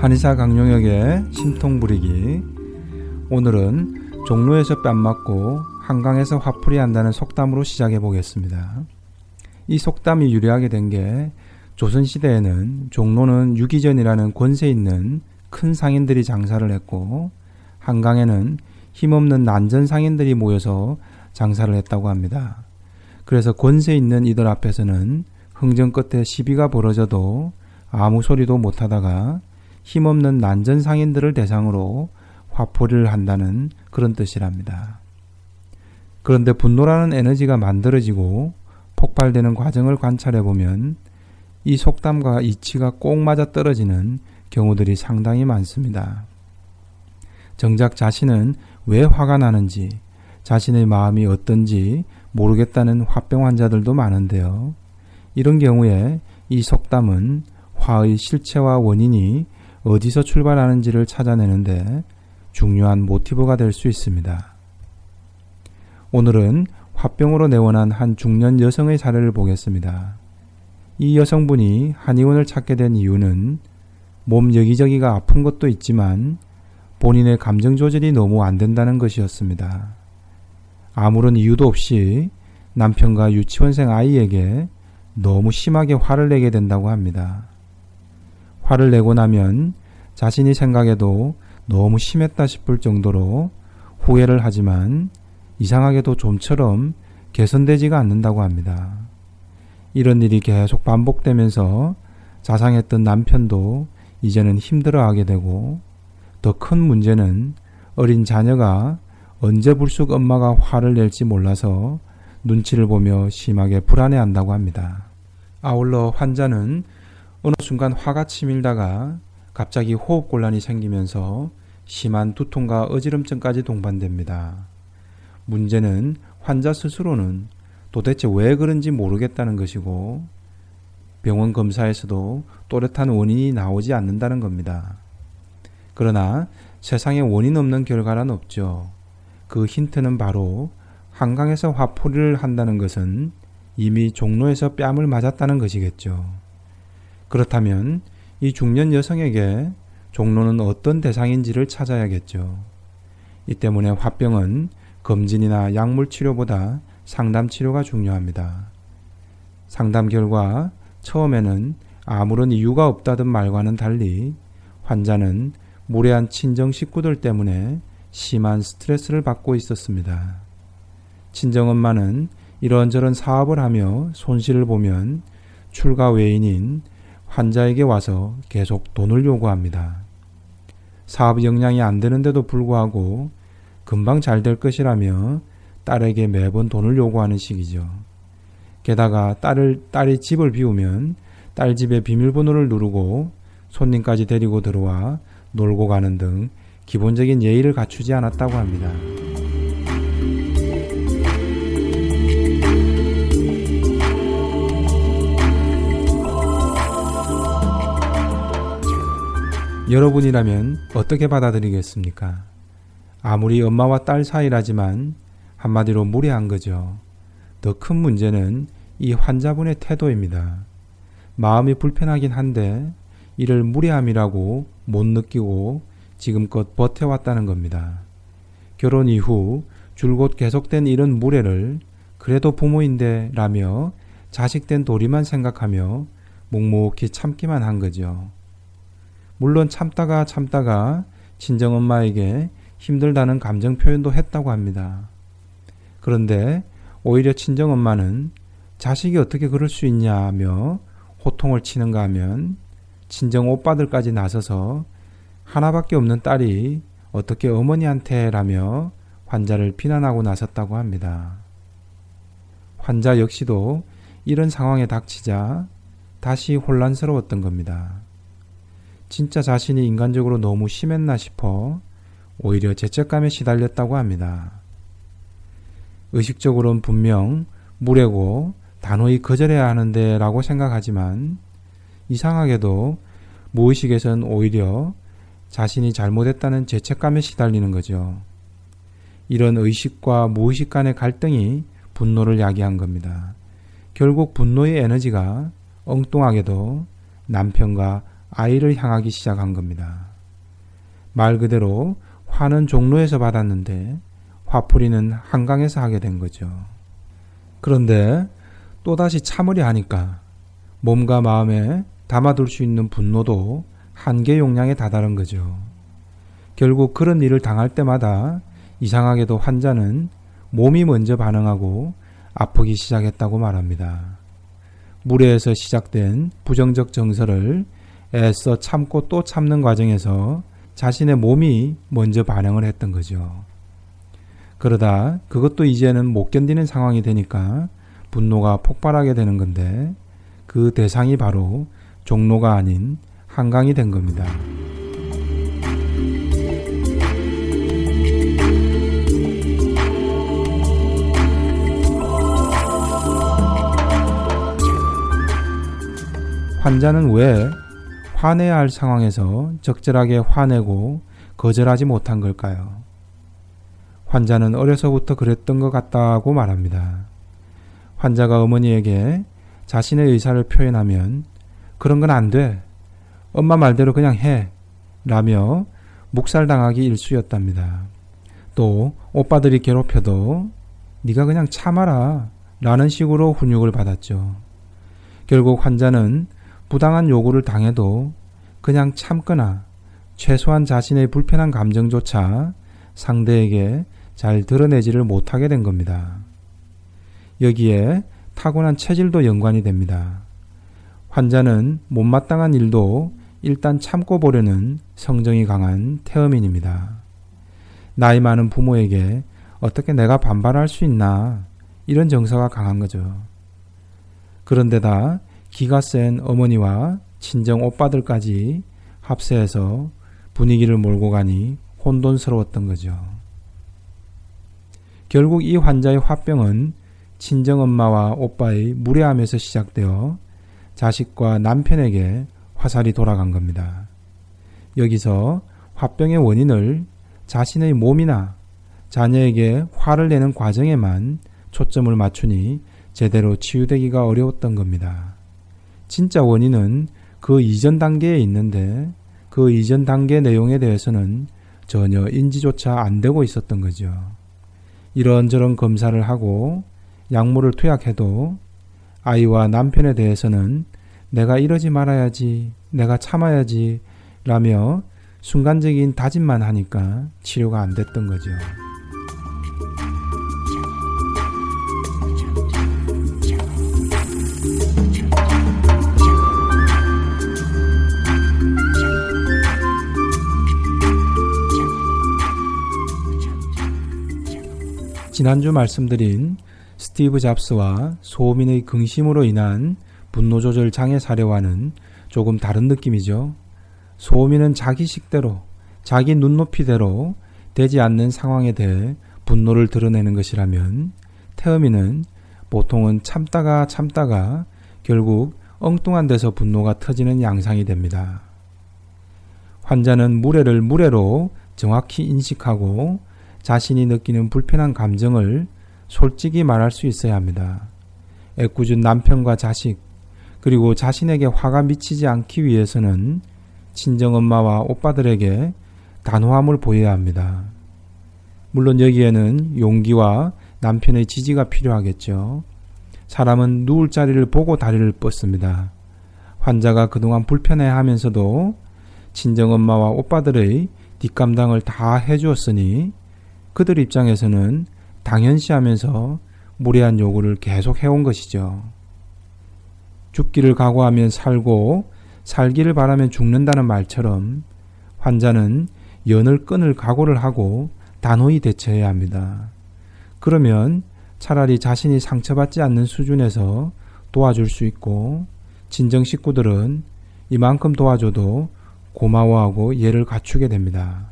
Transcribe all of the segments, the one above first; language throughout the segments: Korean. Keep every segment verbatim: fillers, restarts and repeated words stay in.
한의사 강용혁의 심통부리기. 오늘은 종로에서 뺨 맞고 한강에서 화풀이 한다는 속담으로 시작해 보겠습니다. 이 속담이 유래하게 된 게 조선시대에는 종로는 유기전이라는 권세 있는 큰 상인들이 장사를 했고 한강에는 힘없는 난전 상인들이 모여서 장사를 했다고 합니다. 그래서 권세 있는 이들 앞에서는 흥정 끝에 시비가 벌어져도 아무 소리도 못하다가 힘없는 난전 상인들을 대상으로 화풀이를 한다는 그런 뜻이랍니다. 그런데 분노라는 에너지가 만들어지고 폭발되는 과정을 관찰해보면 이 속담과 이치가 꼭 맞아떨어지는 경우들이 상당히 많습니다. 정작 자신은 왜 화가 나는지, 자신의 마음이 어떤지 모르겠다는 화병 환자들도 많은데요. 이런 경우에 이 속담은 화의 실체와 원인이 어디서 출발하는지를 찾아내는데 중요한 모티브가 될 수 있습니다. 오늘은 화병으로 내원한 한 중년 여성의 사례를 보겠습니다. 이 여성분이 한의원을 찾게 된 이유는 몸 여기저기가 아픈 것도 있지만 본인의 감정 조절이 너무 안 된다는 것이었습니다. 아무런 이유도 없이 남편과 유치원생 아이에게 너무 심하게 화를 내게 된다고 합니다. 화를 내고 나면 자신이 생각해도 너무 심했다 싶을 정도로 후회를 하지만 이상하게도 좀처럼 개선되지가 않는다고 합니다. 이런 일이 계속 반복되면서 자상했던 남편도 이제는 힘들어하게 되고 더 큰 문제는 어린 자녀가 언제 불쑥 엄마가 화를 낼지 몰라서 눈치를 보며 심하게 불안해한다고 합니다. 아울러 환자는 어느 순간 화가 치밀다가 갑자기 호흡곤란이 생기면서 심한 두통과 어지럼증까지 동반됩니다. 문제는 환자 스스로는 도대체 왜 그런지 모르겠다는 것이고 병원 검사에서도 또렷한 원인이 나오지 않는다는 겁니다. 그러나 세상에 원인 없는 결과란 없죠. 그 힌트는 바로 한강에서 화풀이를 한다는 것은 이미 종로에서 뺨을 맞았다는 것이겠죠. 그렇다면 이 중년 여성에게 종로는 어떤 대상인지를 찾아야겠죠. 이 때문에 화병은 검진이나 약물 치료보다 상담 치료가 중요합니다. 상담 결과 처음에는 아무런 이유가 없다던 말과는 달리 환자는 무례한 친정 식구들 때문에 심한 스트레스를 받고 있었습니다. 친정엄마는 이런저런 사업을 하며 손실을 보면 출가 외인인 환자에게 와서 계속 돈을 요구합니다. 사업 역량이 안 되는데도 불구하고 금방 잘 될 것이라며 딸에게 매번 돈을 요구하는 식이죠. 게다가 딸을, 딸이 집을 비우면 딸 집의 비밀번호를 누르고 손님까지 데리고 들어와 놀고 가는 등 기본적인 예의를 갖추지 않았다고 합니다. 여러분이라면 어떻게 받아들이겠습니까? 아무리 엄마와 딸 사이라지만 한마디로 무례한 거죠. 더 큰 문제는 이 환자분의 태도입니다. 마음이 불편하긴 한데 이를 무례함이라고 못 느끼고 지금껏 버텨왔다는 겁니다. 결혼 이후 줄곧 계속된 이런 무례를 그래도 부모인데 라며 자식된 도리만 생각하며 묵묵히 참기만 한 거죠. 물론 참다가 참다가 친정엄마에게 힘들다는 감정 표현도 했다고 합니다. 그런데 오히려 친정엄마는 자식이 어떻게 그럴 수 있냐며 호통을 치는가 하면 친정오빠들까지 나서서 하나밖에 없는 딸이 어떻게 어머니한테라며 환자를 비난하고 나섰다고 합니다. 환자 역시도 이런 상황에 닥치자 다시 혼란스러웠던 겁니다. 진짜 자신이 인간적으로 너무 심했나 싶어 오히려 죄책감에 시달렸다고 합니다. 의식적으로는 분명 무례고 단호히 거절해야 하는데 라고 생각하지만 이상하게도 무의식에선 오히려 자신이 잘못했다는 죄책감에 시달리는 거죠. 이런 의식과 무의식 간의 갈등이 분노를 야기한 겁니다. 결국 분노의 에너지가 엉뚱하게도 남편과 아이를 향하기 시작한 겁니다. 말 그대로 화는 종로에서 받았는데 화풀이는 한강에서 하게 된 거죠. 그런데 또다시 참으려 하니까 몸과 마음에 담아둘 수 있는 분노도 한계 용량에 다다른 거죠. 결국 그런 일을 당할 때마다 이상하게도 환자는 몸이 먼저 반응하고 아프기 시작했다고 말합니다. 무례에서 시작된 부정적 정서를 애써 참고 또 참는 과정에서 자신의 몸이 먼저 반응을 했던 거죠. 그러다 그것도 이제는 못 견디는 상황이 되니까 분노가 폭발하게 되는 건데 그 대상이 바로 종로가 아닌 한강이 된 겁니다. 환자는 왜 화내야 할 상황에서 적절하게 화내고 거절하지 못한 걸까요? 환자는 어려서부터 그랬던 것 같다고 말합니다. 환자가 어머니에게 자신의 의사를 표현하면 그런 건 안 돼. 엄마 말대로 그냥 해. 라며 묵살당하기 일쑤였답니다. 또 오빠들이 괴롭혀도 네가 그냥 참아라. 라는 식으로 훈육을 받았죠. 결국 환자는 부당한 요구를 당해도 그냥 참거나 최소한 자신의 불편한 감정조차 상대에게 잘 드러내지를 못하게 된 겁니다. 여기에 타고난 체질도 연관이 됩니다. 환자는 못마땅한 일도 일단 참고 보려는 성정이 강한 태어민입니다. 나이 많은 부모에게 어떻게 내가 반발할 수 있나 이런 정서가 강한 거죠. 그런데다 기가 센 어머니와 친정 오빠들까지 합세해서 분위기를 몰고 가니 혼돈스러웠던 거죠. 결국 이 환자의 화병은 친정엄마와 오빠의 무례함에서 시작되어 자식과 남편에게 화살이 돌아간 겁니다. 여기서 화병의 원인을 자신의 몸이나 자녀에게 화를 내는 과정에만 초점을 맞추니 제대로 치유되기가 어려웠던 겁니다. 진짜 원인은 그 이전 단계에 있는데 그 이전 단계 내용에 대해서는 전혀 인지조차 안 되고 있었던 거죠. 이런저런 검사를 하고 약물을 투약해도 아이와 남편에 대해서는 내가 이러지 말아야지, 내가 참아야지 라며 순간적인 다짐만 하니까 치료가 안 됐던 거죠. 지난주 말씀드린 스티브 잡스와 소민의 긍심으로 인한 분노조절 장애 사례와는 조금 다른 느낌이죠. 소민은 자기 식대로, 자기 눈높이대로 되지 않는 상황에 대해 분노를 드러내는 것이라면 태음이는 보통은 참다가 참다가 결국 엉뚱한 데서 분노가 터지는 양상이 됩니다. 환자는 무례를 무례로 정확히 인식하고 자신이 느끼는 불편한 감정을 솔직히 말할 수 있어야 합니다. 애꿎은 남편과 자식, 그리고 자신에게 화가 미치지 않기 위해서는 친정엄마와 오빠들에게 단호함을 보여야 합니다. 물론 여기에는 용기와 남편의 지지가 필요하겠죠. 사람은 누울 자리를 보고 다리를 뻗습니다. 환자가 그동안 불편해하면서도 친정엄마와 오빠들의 뒷감당을 다 해주었으니 그들 입장에서는 당연시하면서 무례한 요구를 계속 해온 것이죠. 죽기를 각오하면 살고 살기를 바라면 죽는다는 말처럼 환자는 연을 끊을 각오를 하고 단호히 대처해야 합니다. 그러면 차라리 자신이 상처받지 않는 수준에서 도와줄 수 있고 친정 식구들은 이만큼 도와줘도 고마워하고 예를 갖추게 됩니다.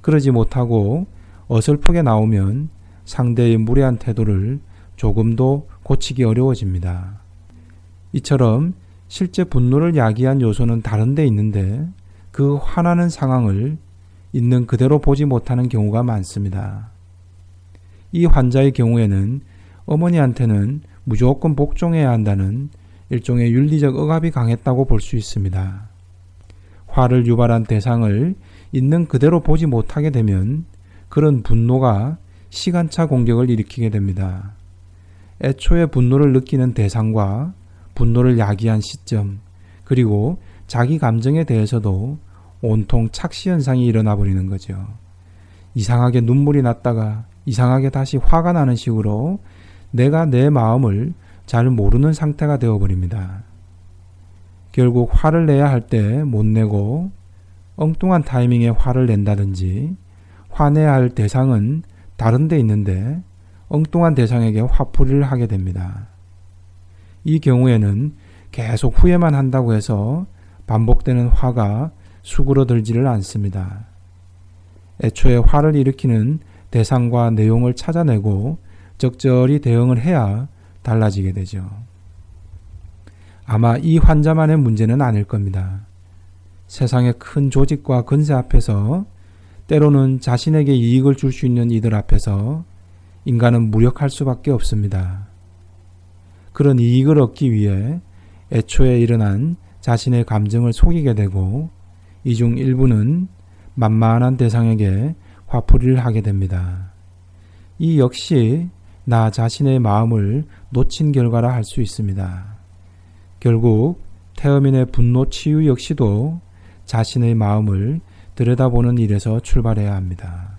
그러지 못하고 어설프게 나오면 상대의 무례한 태도를 조금도 고치기 어려워집니다. 이처럼 실제 분노를 야기한 요소는 다른 데 있는데 그 화나는 상황을 있는 그대로 보지 못하는 경우가 많습니다. 이 환자의 경우에는 어머니한테는 무조건 복종해야 한다는 일종의 윤리적 억압이 강했다고 볼 수 있습니다. 화를 유발한 대상을 있는 그대로 보지 못하게 되면 그런 분노가 시간차 공격을 일으키게 됩니다. 애초에 분노를 느끼는 대상과 분노를 야기한 시점, 그리고 자기 감정에 대해서도 온통 착시 현상이 일어나 버리는 거죠. 이상하게 눈물이 났다가 이상하게 다시 화가 나는 식으로 내가 내 마음을 잘 모르는 상태가 되어버립니다. 결국 화를 내야 할 때 못 내고 엉뚱한 타이밍에 화를 낸다든지 화내야 할 대상은 다른 데 있는데 엉뚱한 대상에게 화풀이를 하게 됩니다. 이 경우에는 계속 후회만 한다고 해서 반복되는 화가 수그러들지를 않습니다. 애초에 화를 일으키는 대상과 내용을 찾아내고 적절히 대응을 해야 달라지게 되죠. 아마 이 환자만의 문제는 아닐 겁니다. 세상의 큰 조직과 근세 앞에서, 때로는 자신에게 이익을 줄 수 있는 이들 앞에서 인간은 무력할 수밖에 없습니다. 그런 이익을 얻기 위해 애초에 일어난 자신의 감정을 속이게 되고 이 중 일부는 만만한 대상에게 화풀이를 하게 됩니다. 이 역시 나 자신의 마음을 놓친 결과라 할 수 있습니다. 결국 태어민의 분노 치유 역시도 자신의 마음을 들여다보는 일에서 출발해야 합니다.